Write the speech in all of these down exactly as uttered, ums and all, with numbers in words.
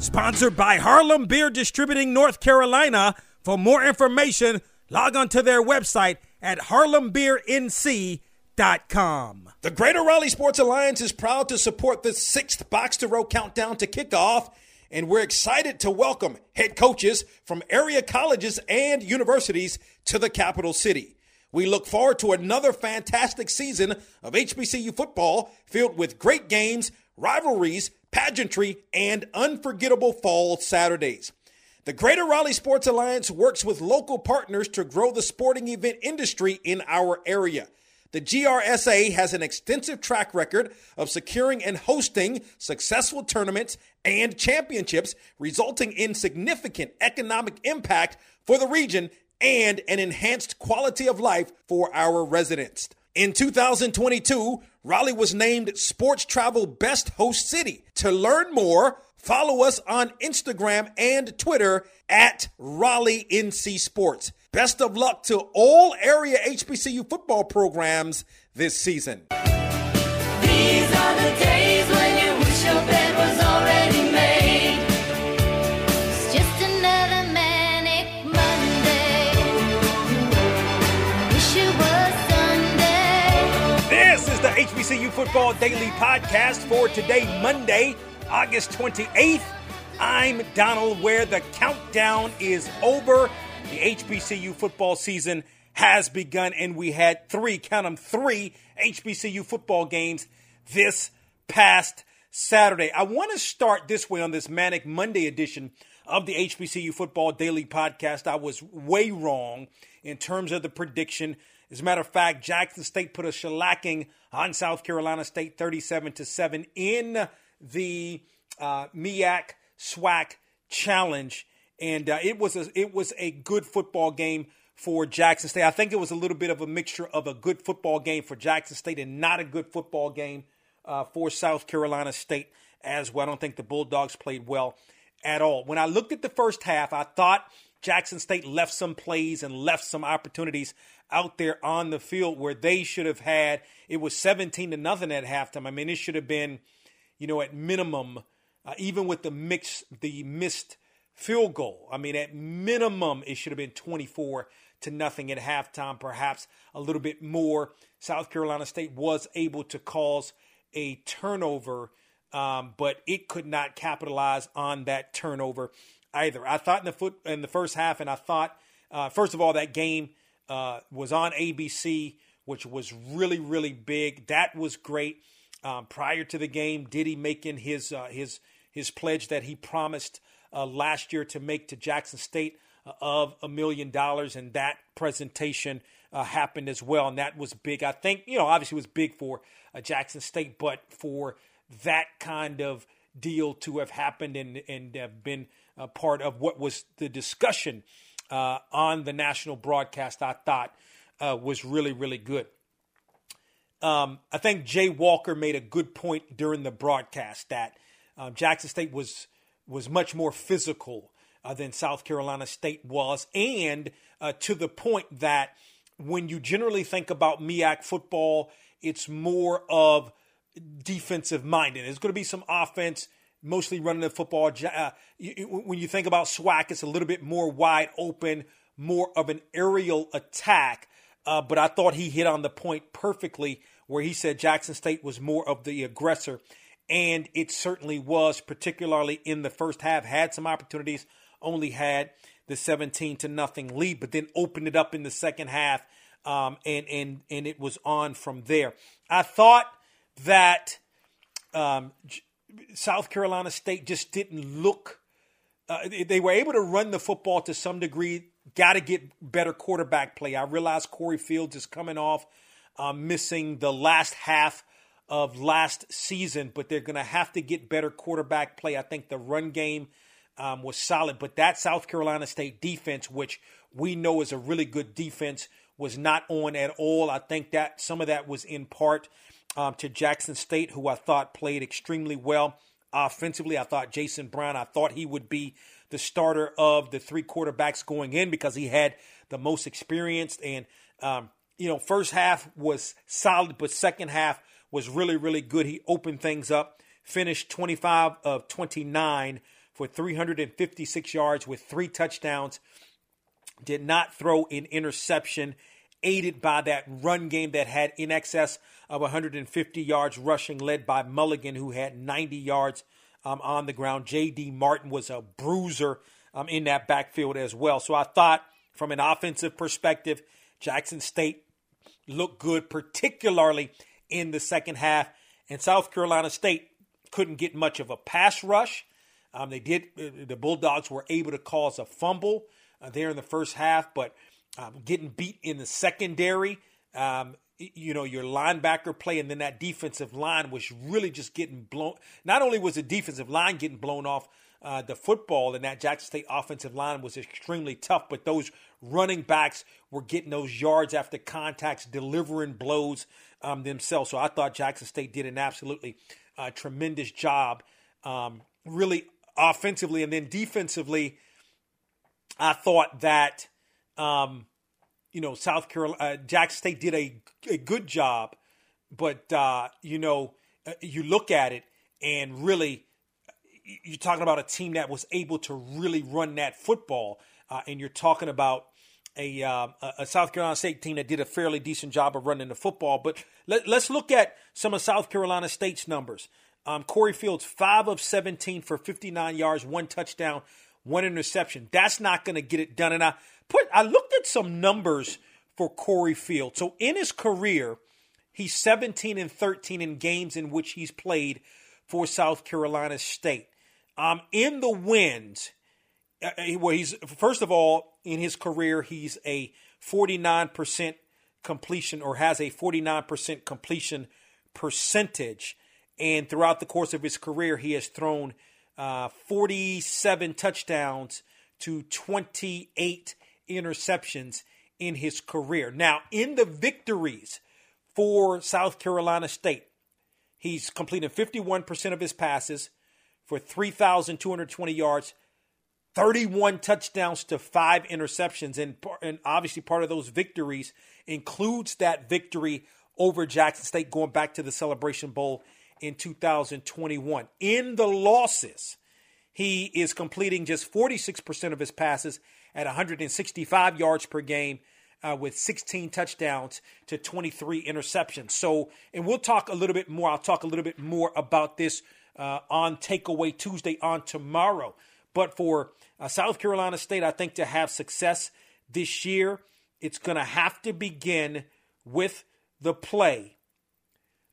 Sponsored by Harlem Beer Distributing North Carolina. For more information, log on to their website at harlem beer n c dot com. The Greater Raleigh Sports Alliance is proud to support the sixth Box to Row countdown to kickoff, and we're excited to welcome head coaches from area colleges and universities to the capital city. We look forward to another fantastic season of H B C U football filled with great games, rivalries, pageantry, and unforgettable fall Saturdays. The Greater Raleigh Sports Alliance works with local partners to grow the sporting event industry in our area. The G R S A has an extensive track record of securing and hosting successful tournaments and championships, resulting in significant economic impact for the region and an enhanced quality of life for our residents. In two thousand twenty-two, Raleigh was named Sports Travel Best Host City. To learn more, follow us on Instagram and Twitter at Raleigh N C Sports. Best of luck to all area H B C U football programs this season. These are the days when you wish your bed was already made. It's just another manic Monday. Wish it was Sunday. This is the H B C U Football Daily Podcast for today, Monday, August twenty-eighth. I'm Donald Ware. The countdown is over. The H B C U football season has begun, and we had three, count them, three H B C U football games this past Saturday. I want to start this way on this Manic Monday edition of the H B C U Football Daily Podcast. I was way wrong in terms of the prediction. As a matter of fact, Jackson State put a shellacking on South Carolina State thirty-seven to seven in the uh, MEAC SWAC Challenge. And uh, it was a, it was a good football game for Jackson State. I think it was a little bit of a mixture of a good football game for Jackson State and not a good football game uh, for South Carolina State as well. I don't think the Bulldogs played well at all. When I looked at the first half, I thought Jackson State left some plays and left some opportunities out there on the field where they should have had. It was seventeen to nothing at halftime. I mean, it should have been, you know, at minimum, uh, even with the mix, the missed field goal. I mean, at minimum, it should have been twenty-four to nothing at halftime, perhaps a little bit more. South Carolina State was able to cause a turnover, um, but it could not capitalize on that turnover either. I thought in the foot in the first half, and I thought, uh, first of all, that game uh, was on A B C, which was really, really big. That was great. Um, prior to the game, Diddy making his uh, his his pledge that he promised Uh, last year to make to Jackson State uh, of a million dollars. And that presentation uh, happened as well. And that was big. I think, you know, obviously it was big for uh, Jackson State, but for that kind of deal to have happened and, and have been a part of what was the discussion uh, on the national broadcast, I thought uh, was really, really good. Um, I think Jay Walker made a good point during the broadcast that um, Jackson State was, was much more physical uh, than South Carolina State was, and uh, to the point that when you generally think about MEAC football, it's more of defensive-minded. There's going to be some offense, mostly running the football. Uh, you, when you think about SWAC, it's a little bit more wide open, more of an aerial attack, uh, but I thought he hit on the point perfectly where he said Jackson State was more of the aggressor. And it certainly was, particularly in the first half. Had some opportunities, only had the seventeen to nothing lead, but then opened it up in the second half, um, and and and it was on from there. I thought that um, South Carolina State just didn't look. Uh, they were able to run the football to some degree. Got to get better quarterback play. I realize Corey Fields is coming off uh, missing the last half of last season, but they're going to have to get better quarterback play. I think the run game um, was solid. But that South Carolina State defense, which we know is a really good defense, was not on at all. I think that some of that was in part um, to Jackson State, who I thought played extremely well offensively. I thought Jason Brown, I thought he would be the starter of the three quarterbacks going in because he had the most experience. And, um, you know, first half was solid, but second half was really, really good. He opened things up, finished twenty-five of twenty-nine for three hundred fifty-six yards with three touchdowns. Did not throw an interception, aided by that run game that had in excess of one hundred fifty yards rushing, led by Mulligan, who had ninety yards um, on the ground. J D Martin was a bruiser um, in that backfield as well. So I thought from an offensive perspective, Jackson State looked good, particularly in the second half. And South Carolina State couldn't get much of a pass rush. Um, they did. The Bulldogs were able to cause a fumble Uh, there in the first half, but um, getting beat in the secondary, um, you know, your linebacker play, and then that defensive line was really just getting blown. Not only was the defensive line getting blown off uh, the football, and that Jackson State offensive line was extremely tough, but those running backs were getting those yards after contacts, delivering blows um, themselves. So I thought Jackson State did an absolutely uh, tremendous job, um, really offensively, and then defensively, I thought that, um, you know, South Carolina, uh, Jackson State did a, a good job, but, uh, you know, uh, you look at it and really you're talking about a team that was able to really run that football. Uh, and you're talking about a, uh, a South Carolina State team that did a fairly decent job of running the football. But let, let's look at some of South Carolina State's numbers. Um, Corey Fields, five of seventeen for fifty-nine yards, one touchdown, one interception. That's not going to get it done. And I put, I looked at some numbers for Corey Fields. So in his career, he's seventeen and thirteen in games in which he's played for South Carolina State. Um, in the wins, uh, well, he's first of all in his career, he's a forty-nine percent completion, or has a forty-nine percent completion percentage. And throughout the course of his career, he has thrown Uh, forty-seven touchdowns to twenty-eight interceptions in his career. Now, in the victories for South Carolina State, he's completing fifty-one percent of his passes for three thousand two hundred twenty yards, thirty-one touchdowns to five interceptions. And, and obviously part of those victories includes that victory over Jackson State going back to the Celebration Bowl in two thousand twenty-one. In the losses, he is completing just forty-six percent of his passes at one hundred sixty-five yards per game uh, with sixteen touchdowns to twenty-three interceptions. So, and we'll talk a little bit more. I'll talk a little bit more about this uh, on Takeaway Tuesday on tomorrow. But for uh, South Carolina State, I think to have success this year, it's going to have to begin with the play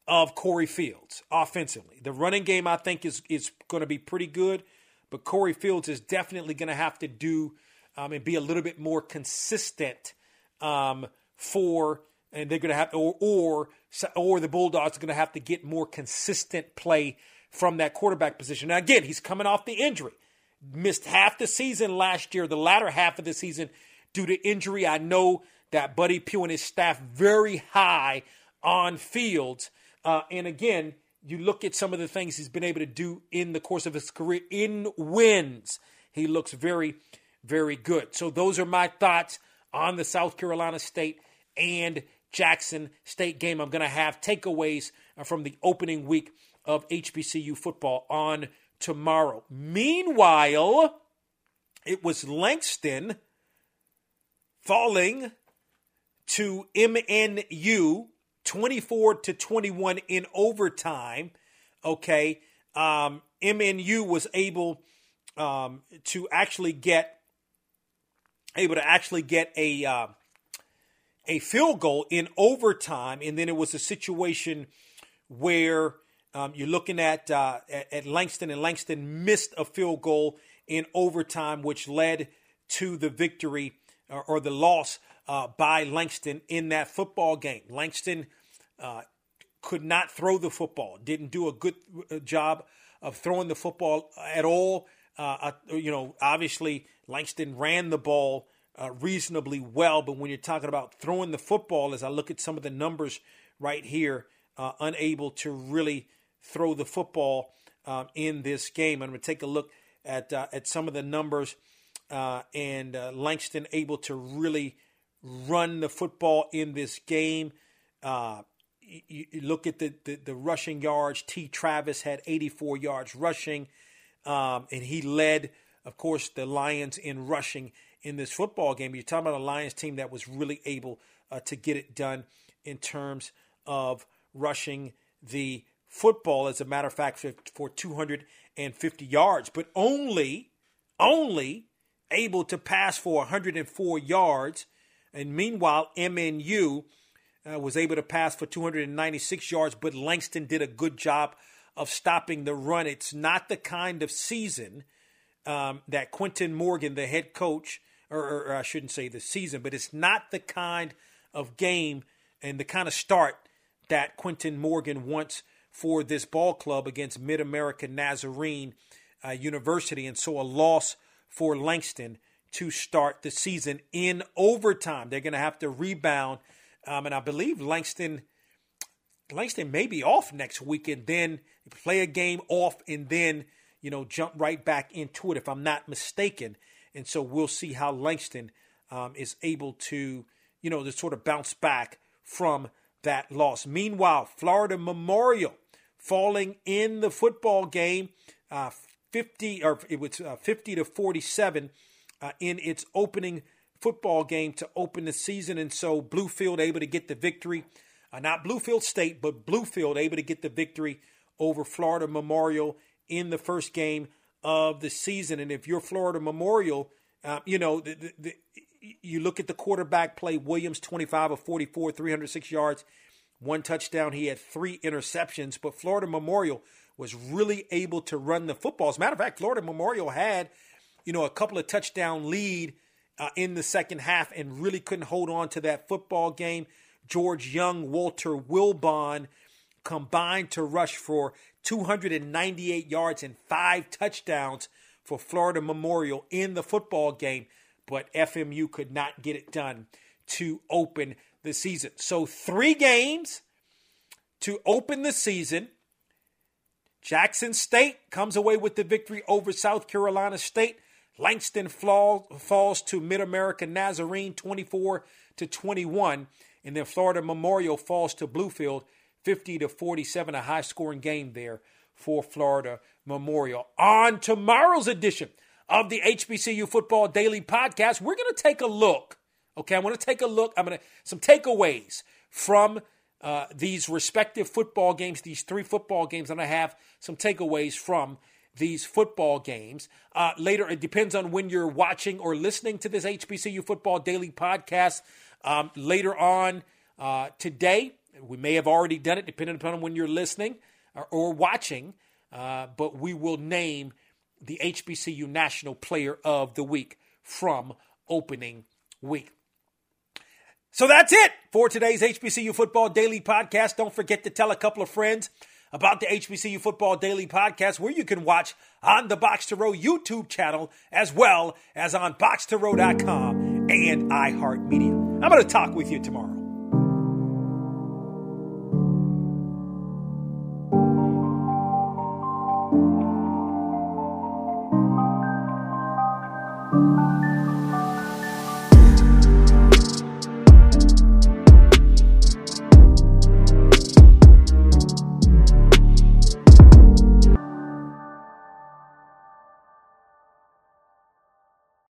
of Corey Fields offensively. The running game, I think, is is going to be pretty good, but Corey Fields is definitely going to have to do um, and be a little bit more consistent um, for, and they're going to have, or or, or the Bulldogs are going to have to get more consistent play from that quarterback position. Now, again, he's coming off the injury. Missed half the season last year, the latter half of the season due to injury. I know that Buddy Pugh and his staff very high on Fields. Uh, and again, you look at some of the things he's been able to do in the course of his career. In wins, he looks very, very good. So those are my thoughts on the South Carolina State and Jackson State game. I'm going to have takeaways from the opening week of H B C U football on tomorrow. Meanwhile, it was Langston falling to M N U twenty-four to twenty-one in overtime. Okay. Um, M N U was able um, to actually get able to actually get a uh, a field goal in overtime, and then it was a situation where um, you're looking at, uh, at at Langston, and Langston missed a field goal in overtime, which led to the victory or, or the loss Uh, by Langston in that football game. Langston uh, could not throw the football, didn't do a good job of throwing the football at all. Uh, you know, obviously Langston ran the ball uh, reasonably well, but when you're talking about throwing the football, as I look at some of the numbers right here, uh, unable to really throw the football uh, in this game. I'm going to take a look at uh, at some of the numbers uh, and uh, Langston able to really run the football in this game. Uh, you, you look at the, the the rushing yards. T. Travis had eighty-four yards rushing. Um, and he led, of course, the Lions in rushing in this football game. You're talking about a Lions team that was really able uh, to get it done in terms of rushing the football, as a matter of fact, for, for two hundred fifty yards, but only, only able to pass for one hundred four yards. And meanwhile, M N U uh, was able to pass for two hundred ninety-six yards, but Langston did a good job of stopping the run. It's not the kind of season um, that Quentin Morgan, the head coach, or, or, or I shouldn't say the season, but it's not the kind of game and the kind of start that Quentin Morgan wants for this ball club against Mid-America Nazarene uh, University. And so a loss for Langston to start the season in overtime. They're going to have to rebound. Um, and I believe Langston... Langston may be off next week and then play a game off and then, you know, jump right back into it, if I'm not mistaken. And so we'll see how Langston um, is able to, you know, to sort of bounce back from that loss. Meanwhile, Florida Memorial falling in the football game, uh, fifty or it was uh, fifty to forty-seven uh, in its opening football game to open the season. And so Bluefield able to get the victory. Uh, not Bluefield State, but Bluefield able to get the victory over Florida Memorial in the first game of the season. And if you're Florida Memorial, uh, you know, the, the, the, you look at the quarterback play, Williams, twenty-five of forty-four, three hundred six yards, one touchdown. He had three interceptions, but Florida Memorial was really able to run the football. As a matter of fact, Florida Memorial had, you know, a couple of touchdown lead uh, in the second half and really couldn't hold on to that football game. George Young, Walter Wilbon combined to rush for two hundred ninety-eight yards and five touchdowns for Florida Memorial in the football game, but F M U could not get it done to open the season. So three games to open the season. Jackson State comes away with the victory over South Carolina State. Langston falls to Mid-America Nazarene twenty-four to twenty-one. And then Florida Memorial falls to Bluefield fifty to forty-seven, a high-scoring game there for Florida Memorial. On tomorrow's edition of the H B C U Football Daily Podcast, we're going to take a look. Okay, I'm going to take a look. I'm going to some takeaways from uh, these respective football games, these three football games. I'm going to have some takeaways from these football games. Uh, later, it depends on when you're watching or listening to this H B C U Football Daily Podcast. Um, later on uh, today, we may have already done it, depending upon when you're listening or, or watching, uh, but we will name the H B C U National Player of the Week from opening week. So that's it for today's H B C U Football Daily Podcast. Don't forget to tell a couple of friends about the H B C U Football Daily Podcast, where you can watch on the Box to Row YouTube channel, as well as on box to row dot com and iHeartMedia. I'm going to talk with you tomorrow.